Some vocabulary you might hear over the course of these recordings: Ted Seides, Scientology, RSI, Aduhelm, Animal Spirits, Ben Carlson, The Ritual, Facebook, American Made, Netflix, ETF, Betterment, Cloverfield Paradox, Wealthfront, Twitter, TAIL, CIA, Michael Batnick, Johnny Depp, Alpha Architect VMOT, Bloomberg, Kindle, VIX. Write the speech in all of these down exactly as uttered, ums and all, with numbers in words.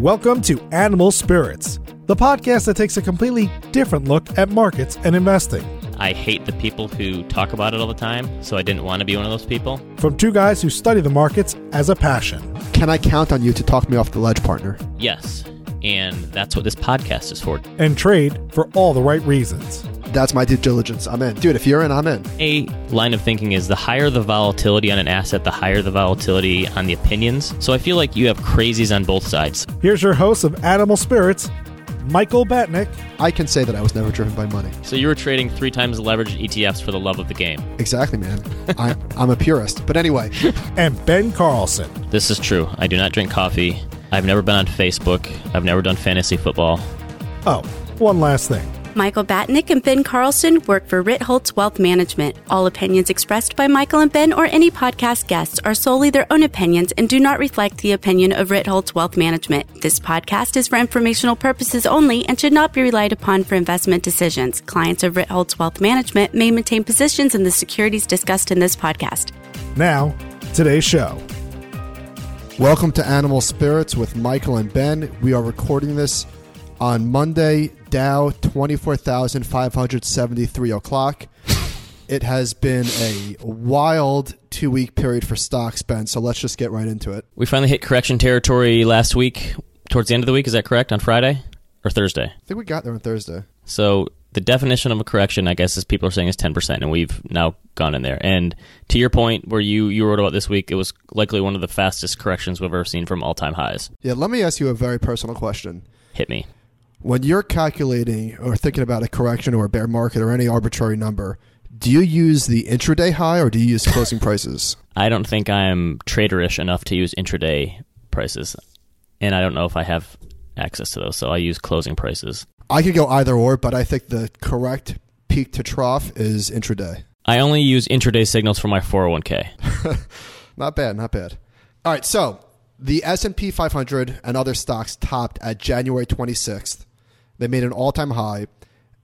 welcome to Animal Spirits, the podcast that takes a completely different look at markets and investing. I hate the people who talk about it all the time, so I didn't want to be one of those people. From two guys who study the markets as a passion. Can I count on you to talk me off the ledge, partner? Yes, and that's what this podcast is for. And trade for all the right reasons. That's my due diligence. I'm in. Dude, if you're in, I'm in. A line of thinking is the higher the volatility on an asset, the higher the volatility on the opinions. So I feel like you have crazies on both sides. Here's your host of Animal Spirits, Michael Batnick. I can say that I was never driven by money. So you were trading three times the leverage E T Fs for the love of the game. Exactly, man. I, I'm a purist. But anyway. And Ben Carlson. This is true. I do not drink coffee. I've never been on Facebook. I've never done fantasy football. Oh, one last thing. Michael Batnick and Ben Carlson work for Ritholtz Wealth Management. All opinions expressed by Michael and Ben or any podcast guests are solely their own opinions and do not reflect the opinion of Ritholtz Wealth Management. This podcast is for informational purposes only and should not be relied upon for investment decisions. Clients of Ritholtz Wealth Management may maintain positions in the securities discussed in this podcast. Now, today's show. Welcome to Animal Spirits with Michael and Ben. We are recording this on Monday. Dow twenty-four thousand five hundred seventy-three o'clock. It has been a wild two-week period for stocks, Ben, so let's just get right into it. We finally hit correction territory last week, towards the end of the week, is that correct, on Friday or Thursday? I think we got there on Thursday. So the definition of a correction, I guess, as people are saying, is ten percent, and we've now gone in there. And to your point, where you, you wrote about this week, it was likely one of the fastest corrections we've ever seen from all-time highs. Yeah, let me ask you a very personal question. Hit me. When you're calculating or thinking about a correction or a bear market or any arbitrary number, do you use the intraday high or do you use closing prices? I don't think I'm traderish enough to use intraday prices, and I don't know if I have access to those, so I use closing prices. I could go either or, but I think the correct peak to trough is intraday. I only use intraday signals for my four oh one k. Not bad, not bad. All right, so the S and P five hundred and other stocks topped at January twenty-sixth. They made an all-time high,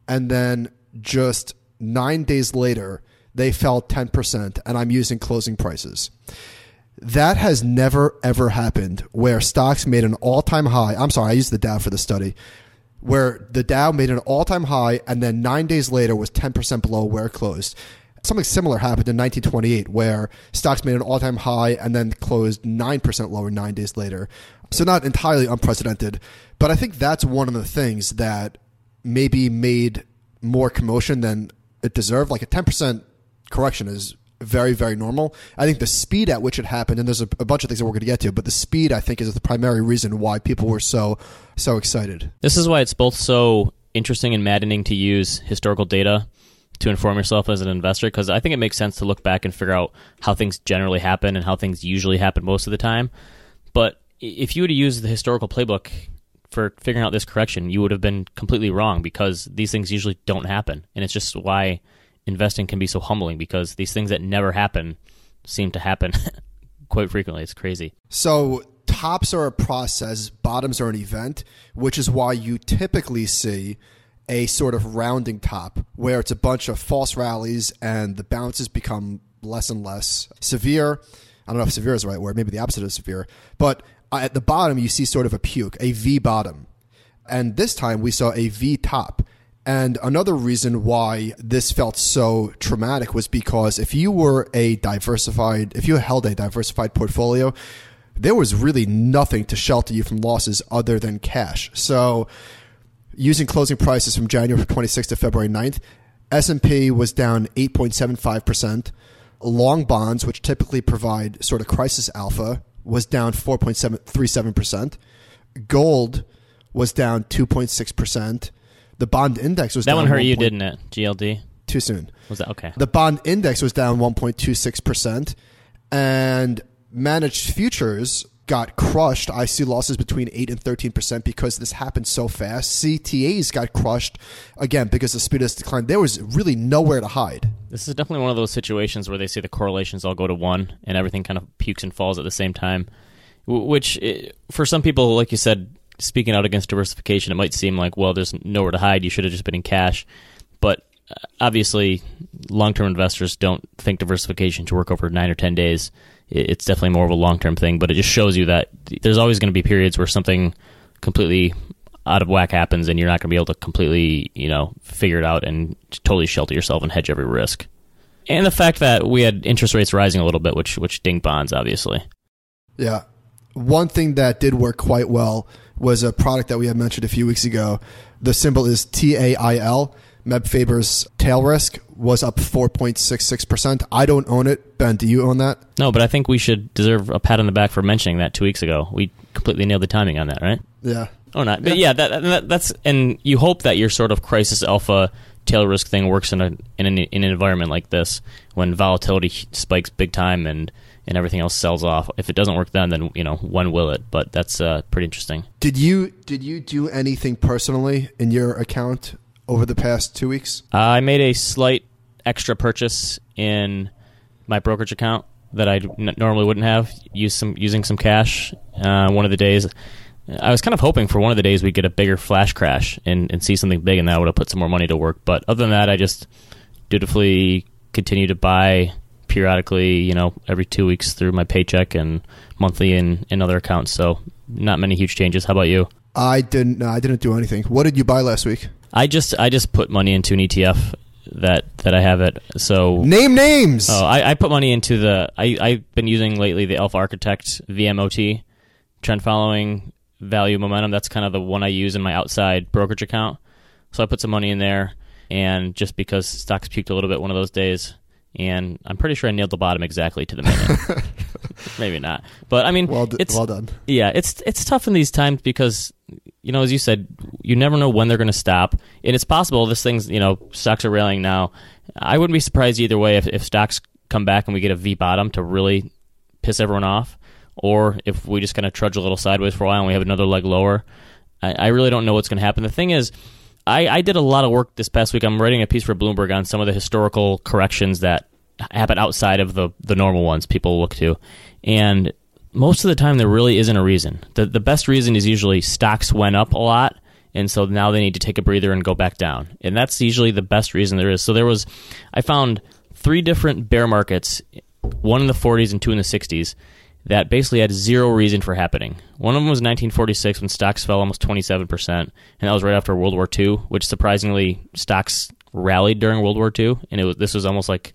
and then just nine days later, they fell ten percent, and I'm using closing prices. That has never, ever happened where stocks made an all-time high. I'm sorry, I used the Dow for the study, where the Dow made an all-time high, and then nine days later was ten percent below where it closed. Something similar happened in nineteen twenty-eight, where stocks made an all-time high and then closed nine percent lower nine days later. So not entirely unprecedented, but I think that's one of the things that maybe made more commotion than it deserved. Like a ten percent correction is very, very normal. I think the speed at which it happened, and there's a, a bunch of things that we're going to get to, but the speed, I think, is the primary reason why people were so, so excited. This is why it's both so interesting and maddening to use historical data to inform yourself as an investor, because I think it makes sense to look back and figure out how things generally happen and how things usually happen most of the time. But if you would have used the historical playbook for figuring out this correction, you would have been completely wrong, because these things usually don't happen. And it's just why investing can be so humbling, because these things that never happen seem to happen quite frequently. It's crazy. So tops are a process, bottoms are an event, which is why you typically see a sort of rounding top where it's a bunch of false rallies and the bounces become less and less severe. I don't know if severe is the right word. Maybe the opposite of severe. But at the bottom, you see sort of a puke, a V bottom. And this time we saw a V top. And another reason why this felt so traumatic was because if you were a diversified, if you held a diversified portfolio, there was really nothing to shelter you from losses other than cash. So using closing prices from January twenty-sixth to February ninth, S and P was down eight point seven five percent. Long bonds, which typically provide sort of crisis alpha, was down four point seven three seven percent. Gold was down two point six percent. The bond index was that down. That one hurt one. You, didn't it? G L D? Too soon. Was that okay? The bond index was down one point two six percent. And managed futures got crushed. I see losses between eight and thirteen percent because this happened so fast. C T As got crushed, again, because the speed of this decline. There was really nowhere to hide. This is definitely one of those situations where they say the correlations all go to one and everything kind of pukes and falls at the same time, which for some people, like you said, speaking out against diversification, it might seem like, well, there's nowhere to hide. You should have just been in cash. But obviously, long-term investors don't think diversification should work over nine or ten days. It's definitely more of a long-term thing, but it just shows you that there's always going to be periods where something completely out of whack happens, and you're not going to be able to completely, you know, figure it out and totally shelter yourself and hedge every risk. And the fact that we had interest rates rising a little bit, which which dinged bonds, obviously. Yeah. One thing that did work quite well was a product that we had mentioned a few weeks ago. The symbol is T A I L. Meb Faber's tail risk was up four point six six percent. I don't own it. Ben, do you own that? No, but I think we should deserve a pat on the back for mentioning that two weeks ago. We completely nailed the timing on that, right? Yeah. Or not. But yeah, yeah that, that, that's and you hope that your sort of crisis alpha tail risk thing works in, a, in, an, in an environment like this when volatility spikes big time and, and everything else sells off. If it doesn't work then, then you know, when will it? But that's uh, pretty interesting. Did you did you do anything personally in your account over the past two weeks? Uh, I made a slight extra purchase in my brokerage account that I n- normally wouldn't have, used some, using some cash uh, one of the days. I was kind of hoping for one of the days we'd get a bigger flash crash and, and see something big, and that would have put some more money to work. But other than that, I just dutifully continue to buy periodically, you know, every two weeks through my paycheck and monthly in, in other accounts. So not many huge changes. How about you? I didn't. No, I didn't do anything. What did you buy last week? I just I just put money into an E T F that, that I have it. So name names. Oh, I, I put money into the. I I've been using lately the Alpha Architect V M O T trend following value momentum. That's kind of the one I use in my outside brokerage account. So I put some money in there, and just because stocks puked a little bit one of those days, and I'm pretty sure I nailed the bottom exactly to the minute. Maybe not, but I mean, well, d- it's, well done. Yeah, it's it's tough in these times because, you know, as you said, you never know when they're going to stop, and it's possible this thing's, you know, stocks are rallying now. I wouldn't be surprised either way if, if stocks come back and we get a V bottom to really piss everyone off, or if we just kind of trudge a little sideways for a while and we have another leg lower. I, I really don't know what's going to happen. The thing is, I, I did a lot of work this past week. I'm writing a piece for Bloomberg on some of the historical corrections that happen outside of the, the normal ones people look to. And most of the time, there really isn't a reason. The, the best reason is usually stocks went up a lot, and so now they need to take a breather and go back down. And that's usually the best reason there is. So there was, I found three different bear markets, one in the forties and two in the sixties, that basically had zero reason for happening. One of them was nineteen forty-six when stocks fell almost twenty-seven percent, and that was right after World War Two, which surprisingly stocks rallied during World War Two, and it was this was almost like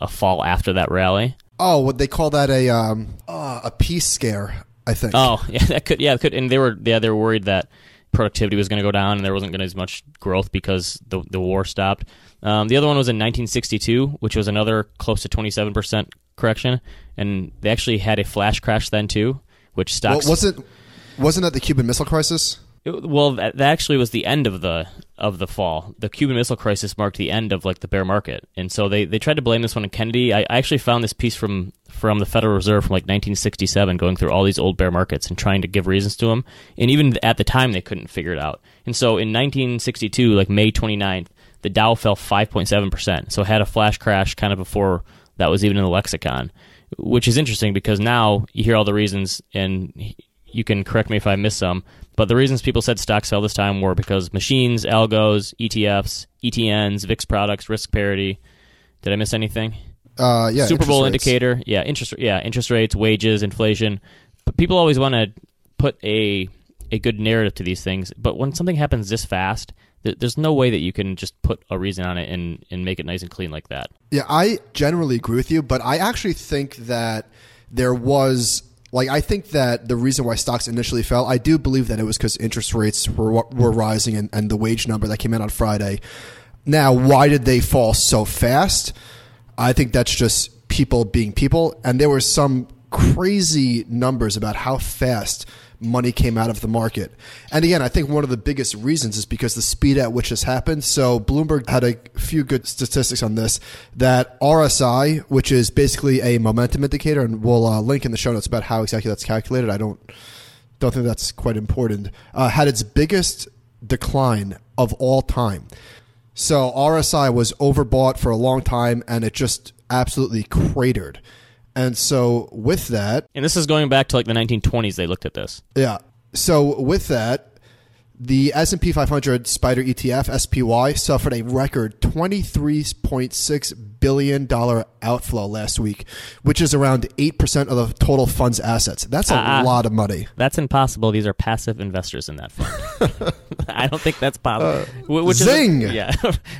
a fall after that rally. Oh, what they call that a um uh, a peace scare, I think. Oh, yeah, that could yeah, it could and they were yeah, they were worried that productivity was going to go down and there wasn't going to be as much growth because the the war stopped. Um, the other one was in nineteen sixty-two, which was another close to twenty-seven percent correction, and they actually had a flash crash then too, which stocks. Well, wasn't wasn't that the Cuban Missile Crisis? It, well, that, that actually was the end of the of the fall. The Cuban Missile Crisis marked the end of like the bear market, and so they, they tried to blame this one on Kennedy. I, I actually found this piece from, from the Federal Reserve from like nineteen sixty-seven, going through all these old bear markets and trying to give reasons to them. And even at the time, they couldn't figure it out. And so in nineteen sixty-two, like May twenty-ninth, the Dow fell five point seven percent. So it had a flash crash kind of before that was even in the lexicon, which is interesting because now you hear all the reasons and you can correct me if I miss some, but the reasons people said stocks fell this time were because machines, algos, E T Fs, E T Ns, V I X products, risk parity. Did I miss anything? Uh, yeah, Super Bowl rates. Indicator. Yeah, interest. Yeah, interest rates, wages, inflation. But people always want to put a a good narrative to these things, but when something happens this fast, th- there's no way that you can just put a reason on it and and make it nice and clean like that. Yeah, I generally agree with you, but I actually think that there was. Like, I think that the reason why stocks initially fell, I do believe that it was because interest rates were were rising and, and the wage number that came out on Friday. Now, why did they fall so fast? I think that's just people being people. And there were some crazy numbers about how fast money came out of the market. And again, I think one of the biggest reasons is because the speed at which this happened. So Bloomberg had a few good statistics on this, that R S I, which is basically a momentum indicator, and we'll uh, link in the show notes about how exactly that's calculated. I don't don't think that's quite important, uh, had its biggest decline of all time. So R S I was overbought for a long time, and it just absolutely cratered. And so with that... And this is going back to like the nineteen twenties they looked at this. Yeah. So with that, The S and P five hundred Spider E T F, S P Y, suffered a record twenty-three point six billion dollars outflow last week, which is around eight percent of the total fund's assets. That's a uh, lot of money. That's impossible. These are passive investors in that fund. I don't think that's possible. Uh, which zing! Is a, yeah,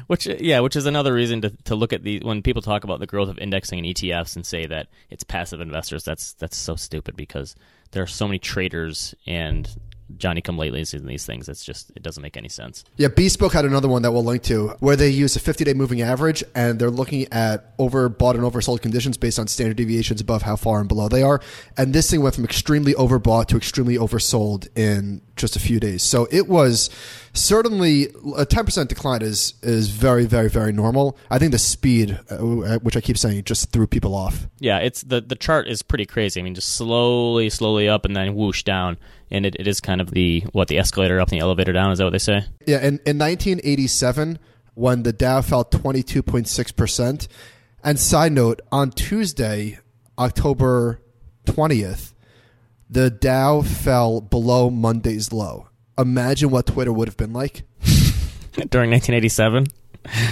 which, yeah, which is another reason to, to look at these. When people talk about the growth of indexing and E T Fs and say that it's passive investors, that's, that's so stupid because there are so many traders and Johnny-come-latelys in these things. It's just, it doesn't make any sense. Yeah, Bespoke had another one that we'll link to where they use a fifty-day moving average and they're looking at overbought and oversold conditions based on standard deviations above how far and below they are. And this thing went from extremely overbought to extremely oversold in just a few days. So it was certainly a ten percent decline is is very, very, very normal. I think the speed, which I keep saying, just threw people off. Yeah, it's the, the chart is pretty crazy. I mean, just slowly, slowly up and then whoosh down. And it, it is kind of the, what, the escalator up and the elevator down, is that what they say? Yeah, and in nineteen eighty-seven, when the Dow fell twenty-two point six percent, and side note, on Tuesday, October twentieth, the Dow fell below Monday's low. Imagine what Twitter would have been like. During nineteen eighty-seven?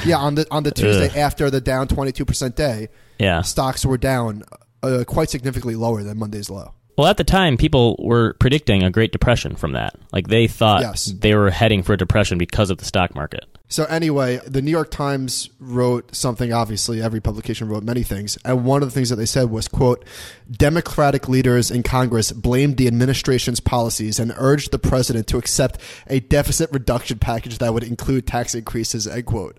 Yeah, on the on the Tuesday Ugh. after the down twenty-two percent day, yeah. Stocks were down uh, quite significantly lower than Monday's low. Well, at the time, people were predicting a Great Depression from that. Like, they thought yes. they were heading for a depression because of the stock market. So anyway, the New York Times wrote something, obviously, every publication wrote many things. And one of the things that they said was, quote, Democratic leaders in Congress blamed the administration's policies and urged the president to accept a deficit reduction package that would include tax increases, end quote.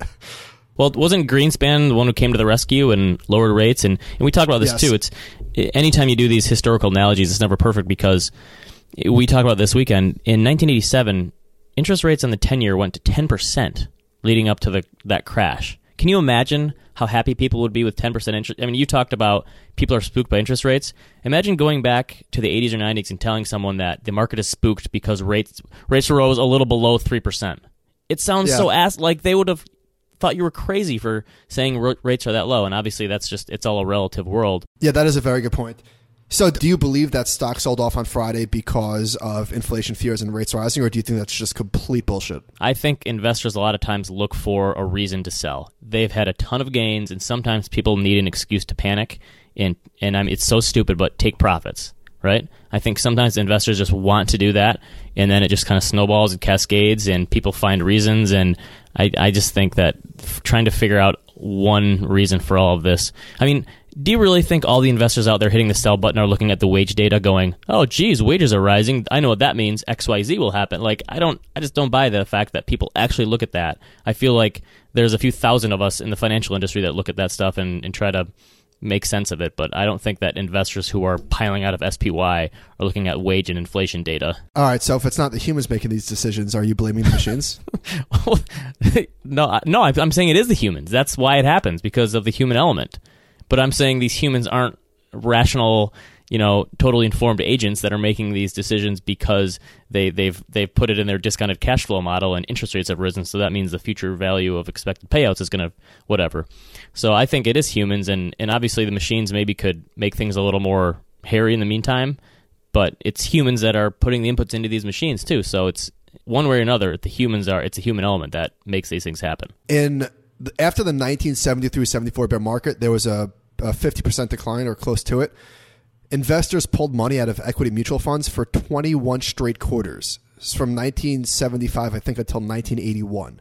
Well, wasn't Greenspan the one who came to the rescue and lowered rates? And, and we talked about this, yes. too. It's anytime you do these historical analogies, it's never perfect because we talked about this weekend. In nineteen eighty-seven, interest rates on the ten-year went to ten percent leading up to the that crash. Can you imagine how happy people would be with ten percent interest? I mean, you talked about people are spooked by interest rates. Imagine going back to the eighties or nineties and telling someone that the market is spooked because rates rates rose a little below three percent. It sounds yeah. so ass like they would have thought you were crazy for saying rates are that low, and obviously that's just, it's all a relative world. Yeah, that is a very good point. So do you believe that stock sold off on Friday because of inflation fears and rates rising, or do you think that's just complete bullshit? I think investors a lot of times look for a reason to sell. They've had a ton of gains, and sometimes people need an excuse to panic, and and I mean, it's so stupid, but take profits, right? I think sometimes investors just want to do that, and then it just kind of snowballs and cascades, and people find reasons, and I, I just think that f- trying to figure out one reason for all of this. I mean, do you really think all the investors out there hitting the sell button are looking at the wage data going, oh, geez, wages are rising. I know what that means. X Y Z will happen. Like, I don't, I just don't buy the fact that people actually look at that. I feel like there's a few thousand of us in the financial industry that look at that stuff and, and try to make sense of it, but I don't think that investors who are piling out of S P Y are looking at wage and inflation data. All right, so if it's not the humans making these decisions, are you blaming the machines? well, no, no, I'm saying it is the humans. That's why it happens, because of the human element. But I'm saying these humans aren't rational, you know, totally informed agents that are making these decisions because they, they've they've put it in their discounted cash flow model and interest rates have risen, so that means the future value of expected payouts is going to whatever. So I think it is humans, and, and obviously the machines maybe could make things a little more hairy in the meantime, but it's humans that are putting the inputs into these machines too. So it's one way or another, the humans are, it's a human element that makes these things happen. In after the nineteen seventy through seventy-four bear market, there was a, a fifty percent decline or close to it. Investors pulled money out of equity mutual funds for twenty-one straight quarters. It's from nineteen seventy-five, I think, until nineteen eighty-one.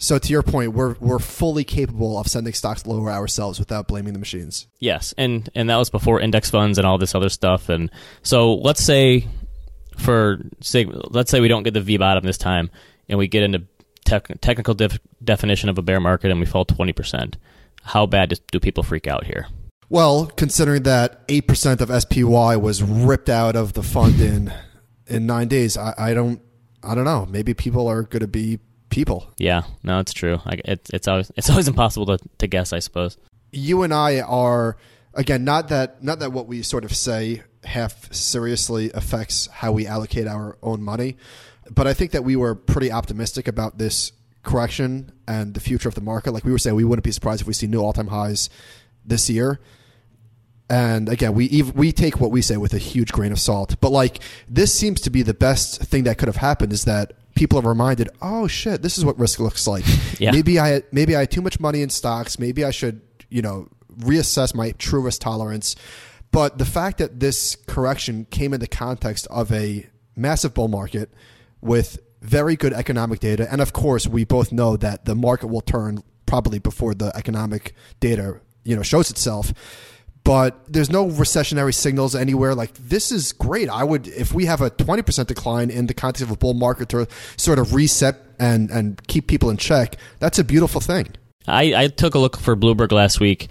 So to your point, we're we're fully capable of sending stocks lower ourselves without blaming the machines. Yes, and, and that was before index funds and all this other stuff. And so let's say for say, let's say we don't get the V bottom this time, and we get into tech, technical def, definition of a bear market, and we fall twenty percent. How bad do people freak out here? Well, considering that eight percent of S P Y was ripped out of the fund in in nine days, I, I don't I don't know. Maybe people are going to be people. Yeah, no, it's true. I, it, it's always it's always impossible to, to guess, I suppose. You and I are, again, not that not that what we sort of say half seriously affects how we allocate our own money, but I think that we were pretty optimistic about this correction and the future of the market. Like we were saying, we wouldn't be surprised if we see new all-time highs this year. And again, we we take what we say with a huge grain of salt. But like, this seems to be the best thing that could have happened, is that people are reminded, oh shit, this is what risk looks like. Yeah. Maybe I maybe I had too much money in stocks. Maybe I should, you know, reassess my true risk tolerance. But the fact that this correction came in the context of a massive bull market with very good economic data, and of course, we both know that the market will turn probably before the economic data, you know, shows itself. But there's no recessionary signals anywhere. Like, this is great. I would, if we have a twenty percent decline in the context of a bull market to sort of reset and, and keep people in check, that's a beautiful thing. I, I took a look for Bloomberg last week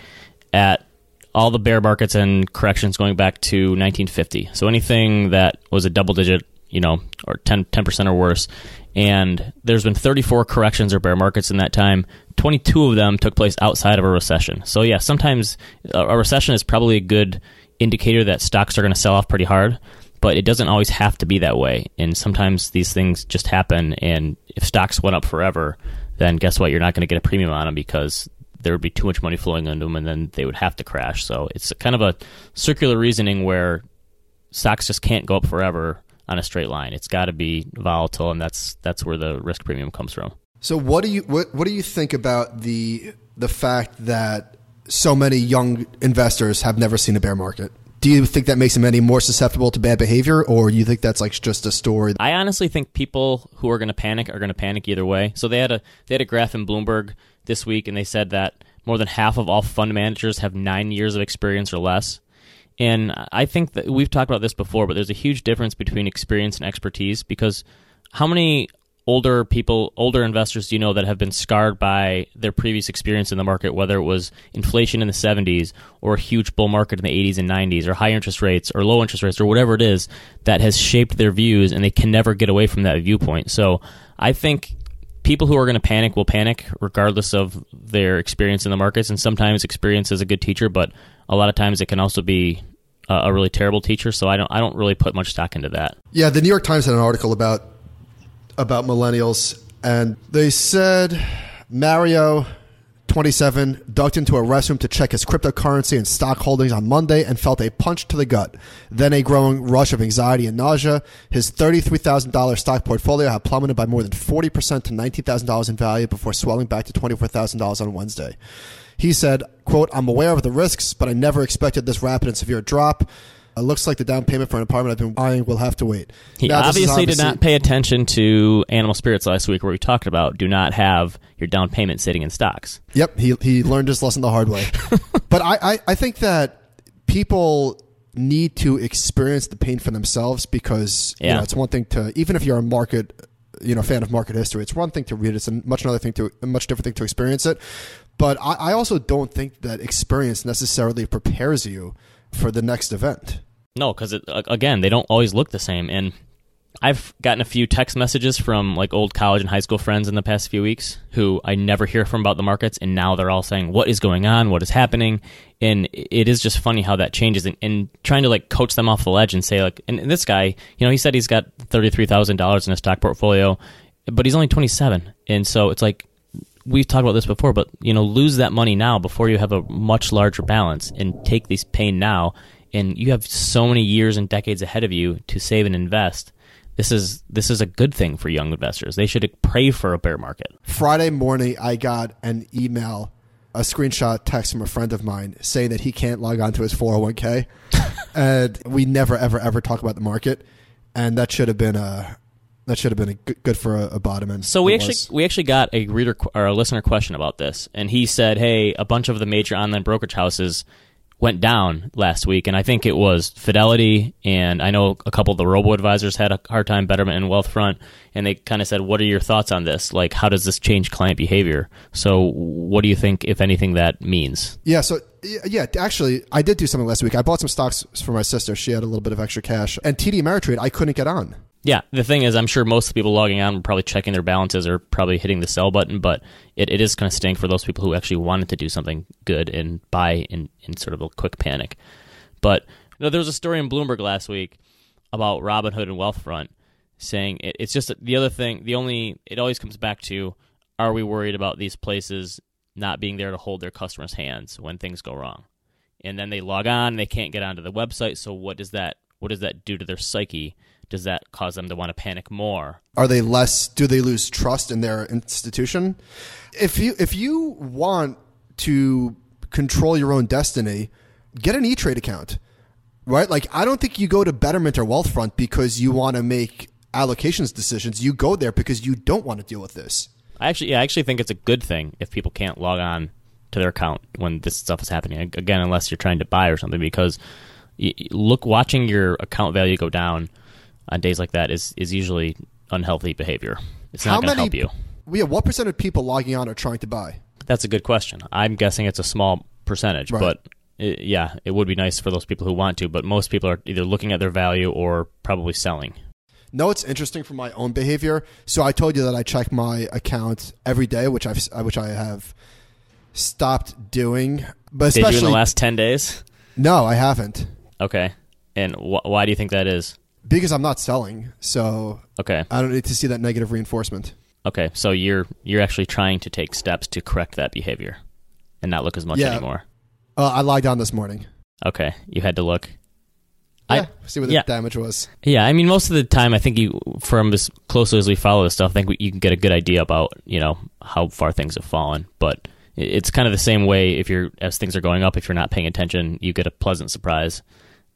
at all the bear markets and corrections going back to nineteen fifty. So anything that was a double digit, you know, or ten percent or worse. And there's been thirty-four corrections or bear markets in that time. twenty-two of them took place outside of a recession. So yeah, sometimes a recession is probably a good indicator that stocks are going to sell off pretty hard, but it doesn't always have to be that way. And sometimes these things just happen. And if stocks went up forever, then guess what? You're not going to get a premium on them because there would be too much money flowing into them and then they would have to crash. So it's kind of a circular reasoning where stocks just can't go up forever on a straight line. It's got to be volatile, and that's that's where the risk premium comes from. So what do you what, what do you think about the the fact that so many young investors have never seen a bear market? Do you think that makes them any more susceptible to bad behavior, or you think that's like just a story? I honestly think people who are going to panic are going to panic either way. So they had a they had a graph in Bloomberg this week, and they said that more than half of all fund managers have nine years of experience or less. And I think that we've talked about this before, but there's a huge difference between experience and expertise, because how many older people, older investors do you know that have been scarred by their previous experience in the market, whether it was inflation in the seventies or a huge bull market in the eighties and nineties or high interest rates or low interest rates or whatever it is that has shaped their views, and they can never get away from that viewpoint. So I think people who are going to panic will panic regardless of their experience in the markets. And sometimes experience is a good teacher, but a lot of times it can also be a really terrible teacher. So I don't I don't really put much stock into that. Yeah, the New York Times had an article about about millennials, and they said Mario, twenty-seven, ducked into a restroom to check his cryptocurrency and stock holdings on Monday and felt a punch to the gut, then a growing rush of anxiety and nausea. His thirty-three thousand dollars stock portfolio had plummeted by more than forty percent to nineteen thousand dollars in value before swelling back to twenty-four thousand dollars on Wednesday. He said, quote, "I'm aware of the risks, but I never expected this rapid and severe drop. It looks like the down payment for an apartment I've been buying will have to wait." He now, obviously, obviously did not pay attention to Animal Spirits last week, where we talked about do not have your down payment sitting in stocks. Yep, he he learned his lesson the hard way. But I, I, I think that people need to experience the pain for themselves, because yeah. you know, it's one thing to, even if you're a market, you know, fan of market history, it's one thing to read it, it's a much another thing to a much different thing to experience it. But I, I also don't think that experience necessarily prepares you for the next event. No, because, again, they don't always look the same. And I've gotten a few text messages from like old college and high school friends in the past few weeks who I never hear from about the markets. And now they're all saying, what is going on? What is happening? And it is just funny how that changes. And, and trying to like coach them off the ledge and say like, and, and this guy, you know, he said he's got thirty-three thousand dollars in his stock portfolio, but he's only twenty-seven. And so it's like, we've talked about this before, but you know, lose that money now before you have a much larger balance, and take this pain now. And you have so many years and decades ahead of you to save and invest. This is this is a good thing for young investors. They should pray for a bear market. Friday morning, I got an email, a screenshot text from a friend of mine saying that he can't log on to his four oh one k. And we never, ever, ever talk about the market. And that should have been a... That should have been a good, good for a, a bottom end. So we actually was. we actually got a reader or a listener question about this, and he said, "Hey, a bunch of the major online brokerage houses went down last week, and I think it was Fidelity, and I know a couple of the robo advisors had a hard time, Betterment and Wealthfront, and they kind of said, what are your thoughts on this? Like, how does this change client behavior? So, what do you think, if anything, that means?" Yeah. So. Yeah, actually, I did do something last week. I bought some stocks for my sister. She had a little bit of extra cash. And T D Ameritrade, I couldn't get on. Yeah, the thing is, I'm sure most of the people logging on were probably checking their balances or probably hitting the sell button, but it, it is kind of stink for those people who actually wanted to do something good and buy in, in sort of a quick panic. But you know, there was a story in Bloomberg last week about Robinhood and Wealthfront saying it, it's just the other thing, the only, it always comes back to, are we worried about these places not being there to hold their customers' hands when things go wrong? And then they log on and they can't get onto the website. So what does that what does that do to their psyche does that cause them to want to panic more? Are they less, do they lose trust in their institution? If you if you want to control your own destiny, get an E-Trade account, right? Like, I don't think you go to Betterment or Wealthfront because you want to make allocations decisions. You go there because you don't want to deal with this. I actually, yeah, I actually think it's a good thing if people can't log on to their account when this stuff is happening. Again, unless you're trying to buy or something, because you, look, watching your account value go down on days like that is, is usually unhealthy behavior. It's not going to help you. Yeah, what percent of people logging on are trying to buy? That's a good question. I'm guessing it's a small percentage, right. but it, yeah, it would be nice for those people who want to, but most people are either looking at their value or probably selling. No, it's interesting for my own behavior. So I told you that I check my account every day, which I've which I have stopped doing. But especially, did you in the last ten days? No, I haven't. Okay. And wh- why do you think that is? Because I'm not selling. So okay. I don't need to see that negative reinforcement. Okay. So you're you're actually trying to take steps to correct that behavior and not look as much yeah. anymore. Uh, I lied down this morning. Okay. You had to look. Yeah, I, see what the yeah. damage was. Yeah, I mean, most of the time, I think you, from as closely as we follow this stuff, I think we, you can get a good idea about, you know, how far things have fallen. But it's kind of the same way if you're, as things are going up, if you're not paying attention, you get a pleasant surprise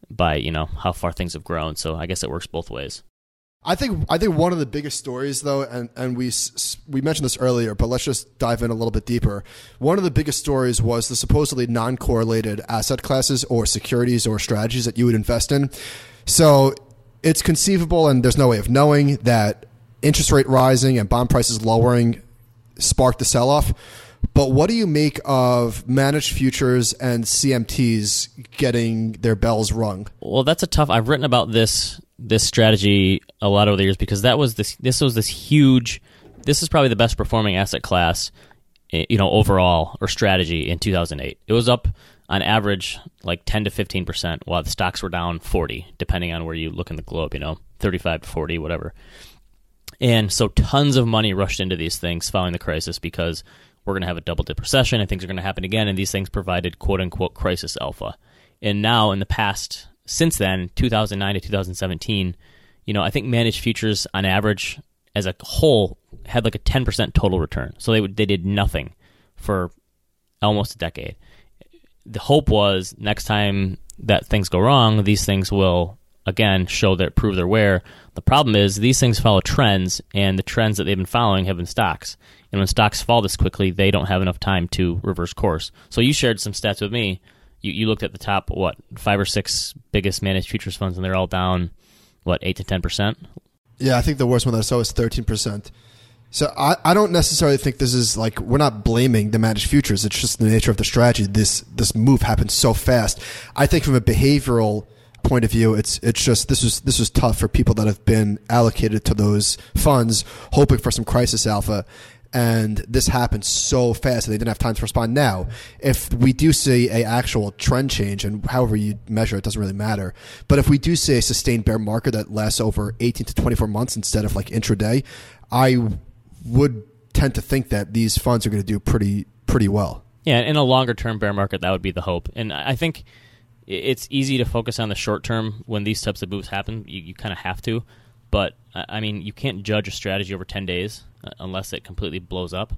by, you know, how far things have grown. So I guess it works both ways. I think I think one of the biggest stories, though, and, and we we mentioned this earlier, but let's just dive in a little bit deeper. One of the biggest stories was the supposedly non-correlated asset classes or securities or strategies that you would invest in. So it's conceivable, and there's no way of knowing, that interest rate rising and bond prices lowering sparked the sell-off. But what do you make of managed futures and C M Ts getting their bells rung? Well, that's a tough... I've written about this... this strategy a lot over the years, because that was this this was this huge this is probably the best performing asset class, you know, overall, or strategy, in two thousand eight. It was up on average like ten to fifteen percent, while the stocks were down forty, depending on where you look in the globe, you know, thirty-five to forty, whatever. And so tons of money rushed into these things following the crisis, because we're going to have a double dip recession and things are going to happen again, and these things provided quote unquote crisis alpha. And now in the past, since then, two thousand nine to two thousand seventeen, you know, I think managed futures on average as a whole had like a ten percent total return. So they would, they did nothing for almost a decade. The hope was next time that things go wrong, these things will again show their, prove their wear. The problem is these things follow trends, and the trends that they've been following have been stocks. And when stocks fall this quickly, they don't have enough time to reverse course. So you shared some stats with me. You you looked at the top, what, five or six biggest managed futures funds, and they're all down, what, eight to ten percent? Yeah, I think the worst one that I saw was thirteen percent. So I, I don't necessarily think this is like, we're not blaming the managed futures. It's just the nature of the strategy. This this move happened so fast. I think from a behavioral point of view, it's it's just this was, this was tough for people that have been allocated to those funds, hoping for some crisis alpha. And this happened so fast that they didn't have time to respond. Now, if we do see a actual trend change, and however you measure it doesn't really matter, but if we do see a sustained bear market that lasts over eighteen to twenty-four months instead of like intraday, I would tend to think that these funds are going to do pretty pretty well. Yeah, in a longer term bear market, that would be the hope. And I think it's easy to focus on the short term when these types of moves happen. You, you kind of have to. But, I mean, you can't judge a strategy over ten days unless it completely blows up.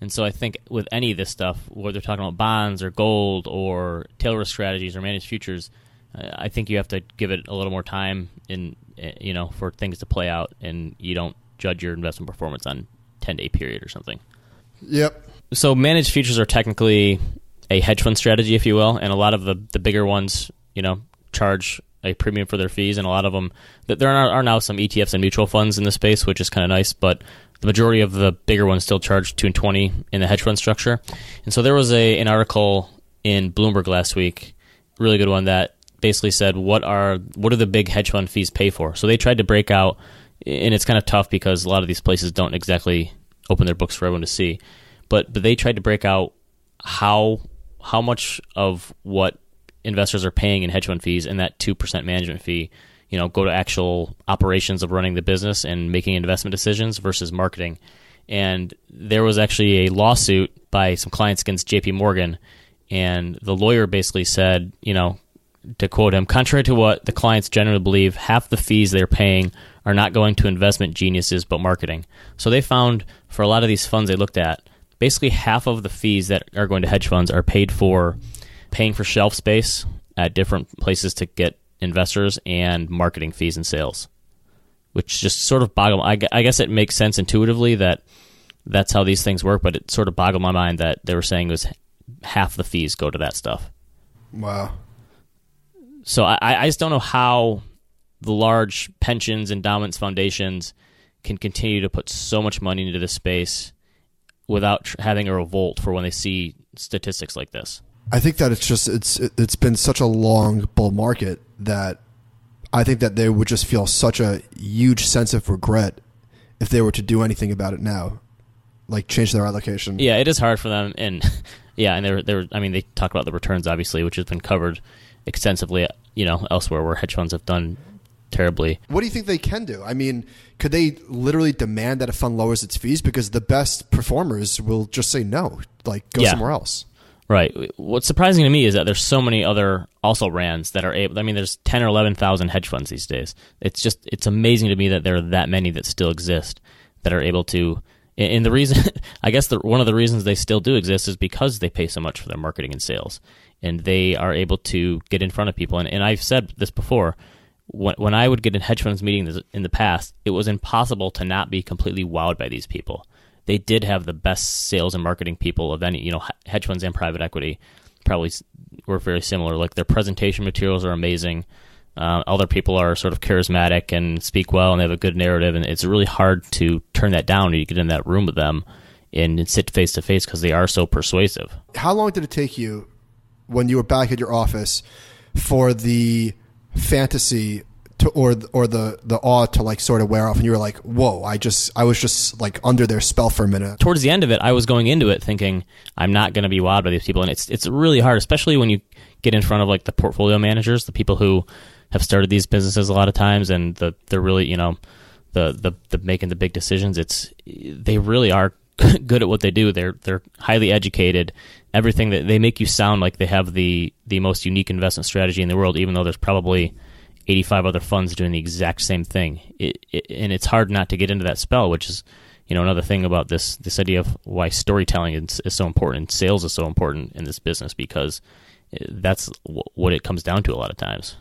And so I think with any of this stuff, whether talking about bonds or gold or tail risk strategies or managed futures, I think you have to give it a little more time in, you know, for things to play out, and you don't judge your investment performance on a ten-day period or something. Yep. So managed futures are technically a hedge fund strategy, if you will, and a lot of the, the bigger ones, you know, charge a premium for their fees, and a lot of them, there are now some E T Fs and mutual funds in the space, which is kind of nice, but the majority of the bigger ones still charge two and twenty in the hedge fund structure. And so there was a an article in Bloomberg last week, really good one, that basically said what are what do the big hedge fund fees pay for. So they tried to break out, and it's kind of tough because a lot of these places don't exactly open their books for everyone to see, but but they tried to break out how how much of what investors are paying in hedge fund fees, and that two percent management fee, you know, go to actual operations of running the business and making investment decisions versus marketing. And there was actually a lawsuit by some clients against J P Morgan, and the lawyer basically said, you know, to quote him, contrary to what the clients generally believe, half the fees they're paying are not going to investment geniuses but marketing. So they found for a lot of these funds they looked at, basically half of the fees that are going to hedge funds are paid for paying for shelf space at different places to get investors and marketing fees and sales, which just sort of boggled. I, I guess it makes sense intuitively that that's how these things work, but it sort of boggled my mind that they were saying it was half the fees go to that stuff. Wow. So I, I just don't know how the large pensions, endowments, foundations can continue to put so much money into this space without tr- having a revolt for when they see statistics like this. I think that it's just it's it's been such a long bull market that I think that they would just feel such a huge sense of regret if they were to do anything about it now, like change their allocation. Yeah, it is hard for them, and yeah, and they're they're I mean they talk about the returns obviously, which has been covered extensively, you know, elsewhere where hedge funds have done terribly. What do you think they can do? I mean, could they literally demand that a fund lowers its fees? Because the best performers will just say no, like go yeah. somewhere else. Right. What's surprising to me is that there's so many other also R A Ns that are able, I mean, there's ten or eleven thousand hedge funds these days. It's just, it's amazing to me that there are that many that still exist that are able to, and the reason, I guess the, one of the reasons they still do exist is because they pay so much for their marketing and sales, and they are able to get in front of people. And, and I've said this before, when, when I would get in hedge funds meetings in the past, it was impossible to not be completely wowed by these people. They did have the best sales and marketing people of any, you know, hedge funds and private equity probably were very similar. Like their presentation materials are amazing. Uh, other people are sort of charismatic and speak well and they have a good narrative. And it's really hard to turn that down when you get in that room with them and, and sit face to face because they are so persuasive. How long did it take you when you were back at your office for the fantasy to, or or the, the awe to like sort of wear off and you were like, whoa, I just I was just like under their spell for a minute? Towards the end of it, I was going into it thinking I'm not going to be wowed by these people. And it's it's really hard, especially when you get in front of like the portfolio managers, the people who have started these businesses a lot of times and the, they're really, you know, the, the the making the big decisions. It's they really are good at what they do. They're they're highly educated. Everything that they make you sound like they have the the most unique investment strategy in the world, even though there's probably eighty-five other funds doing the exact same thing. It, it, and it's hard not to get into that spell, which is, you know, another thing about this this idea of why storytelling is, is so important and sales is so important in this business, because that's w- what it comes down to a lot of times.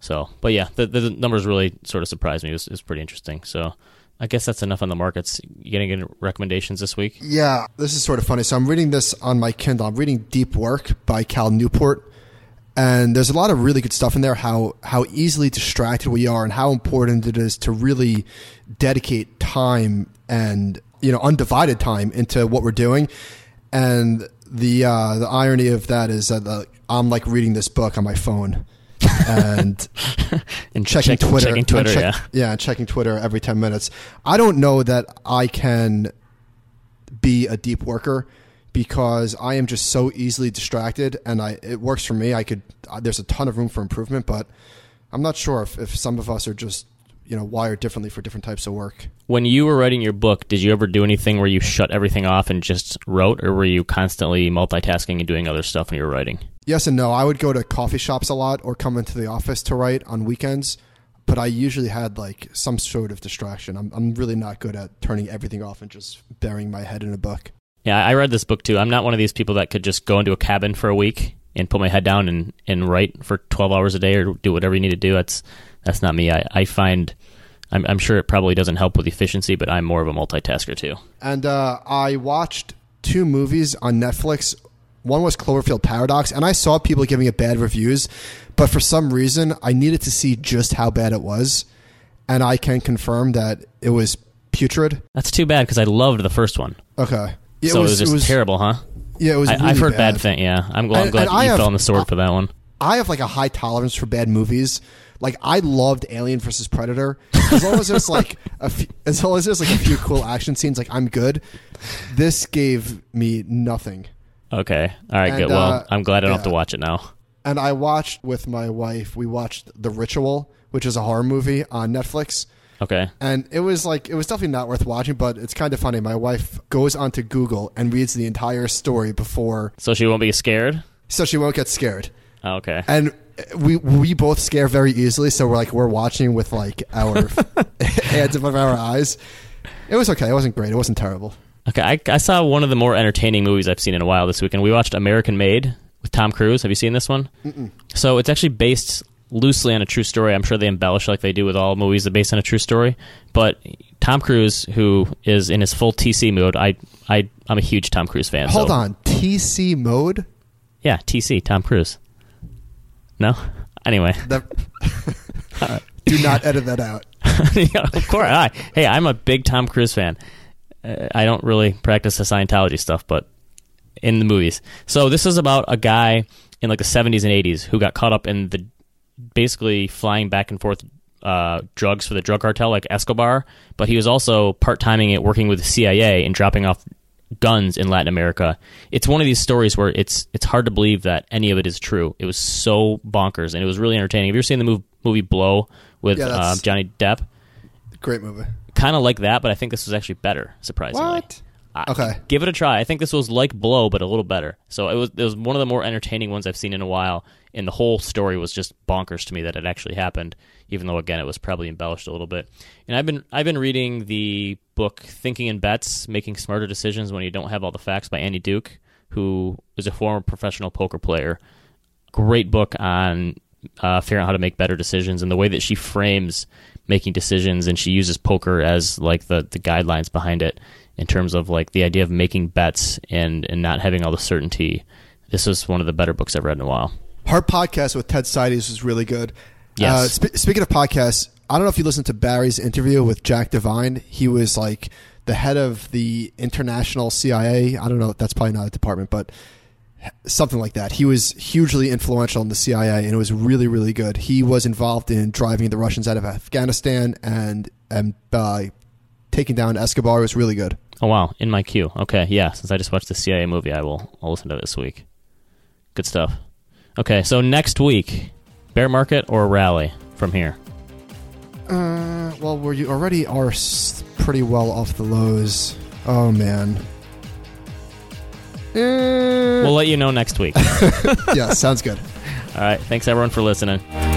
So, but yeah, the, the numbers really sort of surprised me. It was, it was pretty interesting. So I guess that's enough on the markets. You getting any recommendations this week? Yeah, this is sort of funny. So I'm reading this on my Kindle. I'm reading Deep Work by Cal Newport. And there's a lot of really good stuff in there, how how easily distracted we are and how important it is to really dedicate time and, you know, undivided time into what we're doing. And the uh, the irony of that is that uh, I'm like reading this book on my phone and, and checking, checking Twitter. Checking Twitter, check, yeah. Yeah, checking Twitter every ten minutes. I don't know that I can be a deep worker, because I am just so easily distracted, and I it works for me. I could there's a ton of room for improvement, but I'm not sure if, if some of us are just, you know, wired differently for different types of work. When you were writing your book, did you ever do anything where you shut everything off and just wrote, or were you constantly multitasking and doing other stuff when you were writing? Yes and no. I would go to coffee shops a lot or come into the office to write on weekends, but I usually had like some sort of distraction. I'm I'm really not good at turning everything off and just burying my head in a book. Yeah, I read this book too. I'm not one of these people that could just go into a cabin for a week and put my head down and, and write for twelve hours a day or do whatever you need to do. That's that's not me. I, I find, I'm, I'm sure it probably doesn't help with efficiency, but I'm more of a multitasker too. And uh, I watched two movies on Netflix. One was Cloverfield Paradox, and I saw people giving it bad reviews, but for some reason I needed to see just how bad it was, and I can confirm that it was putrid. That's too bad because I loved the first one. Okay. Yeah, so it was, it was just it was, terrible, huh? Yeah, it was I, really I've heard bad, bad things, yeah. I'm glad, and, I'm glad you have, fell on the sword I, for that one. I have like a high tolerance for bad movies. Like, I loved Alien versus Predator. As long as there's like a few, as long as there's like a few cool action scenes, like, I'm good. This gave me nothing. Okay. All right, and, good. Well, uh, I'm glad I don't yeah. have to watch it now. And I watched with my wife, we watched The Ritual, which is a horror movie on Netflix. Okay. And it was like, it was definitely not worth watching, but it's kind of funny. My wife goes onto Google and reads the entire story before. So she won't be scared? So she won't get scared. Oh, okay. And we we both scare very easily, so we're like we're watching with like our hands above our eyes. It was okay. It wasn't great. It wasn't terrible. Okay, I, I saw one of the more entertaining movies I've seen in a while this weekend. We watched American Made with Tom Cruise. Have you seen this one? Mm-mm. So it's actually based loosely on a true story. I'm sure they embellish like they do with all movies that are based on a true story. But Tom Cruise, who is in his full T C mode, I, I, I'm a huge Tom Cruise fan. Hold so. on. T C mode? Yeah, T C, Tom Cruise. No? Anyway. That... right. Do not edit that out. Yeah, of course. I, hey, I'm a big Tom Cruise fan. I don't really practice the Scientology stuff, but in the movies. So this is about a guy in like the seventies and eighties who got caught up in the basically flying back and forth uh, drugs for the drug cartel like Escobar, but he was also part-timing it, working with the C I A and dropping off guns in Latin America. It's one of these stories where it's it's hard to believe that any of it is true. It was so bonkers, and it was really entertaining. Have you ever seen the move, movie Blow with yeah, uh, Johnny Depp? Great movie. Kind of like that, but I think this was actually better, surprisingly. What? I, okay. Give it a try. I think this was like Blow, but a little better. So it was it was one of the more entertaining ones I've seen in a while, and the whole story was just bonkers to me that it actually happened, even though, again, it was probably embellished a little bit. And I've been I've been reading the book Thinking in Bets, Making Smarter Decisions When You Don't Have All the Facts by Andy Duke, who is a former professional poker player. Great book on uh, figuring out how to make better decisions and the way that she frames making decisions, and she uses poker as like the, the guidelines behind it in terms of like the idea of making bets and, and not having all the certainty. This is one of the better books I've read in a while. Her podcast with Ted Seides was really good. Yes. Uh, sp- speaking of podcasts, I don't know if you listened to Barry's interview with Jack Devine. He was like the head of the international C I A. I don't know. That's probably not a department, but something like that. He was hugely influential in the C I A, and it was really, really good. He was involved in driving the Russians out of Afghanistan and and uh, taking down Escobar. It was really good. Oh, wow. In my queue. Okay, yeah. Since I just watched the C I A movie, I will I'll listen to it this week. Good stuff. Okay, so next week, bear market or rally from here? Uh, well, we already are pretty well off the lows. Oh, man. We'll let you know next week. Yeah, sounds good. All right. Thanks, everyone, for listening.